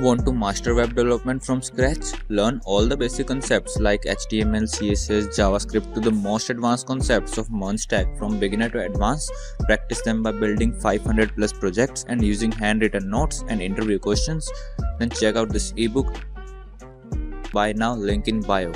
Want to master web development from scratch? Learn all the basic concepts like HTML, CSS, JavaScript to the most advanced concepts of Merge Stack from beginner to advanced. Practice them by building 500 plus projects and using handwritten notes and interview questions. Then check out this ebook. Buy now, link in bio.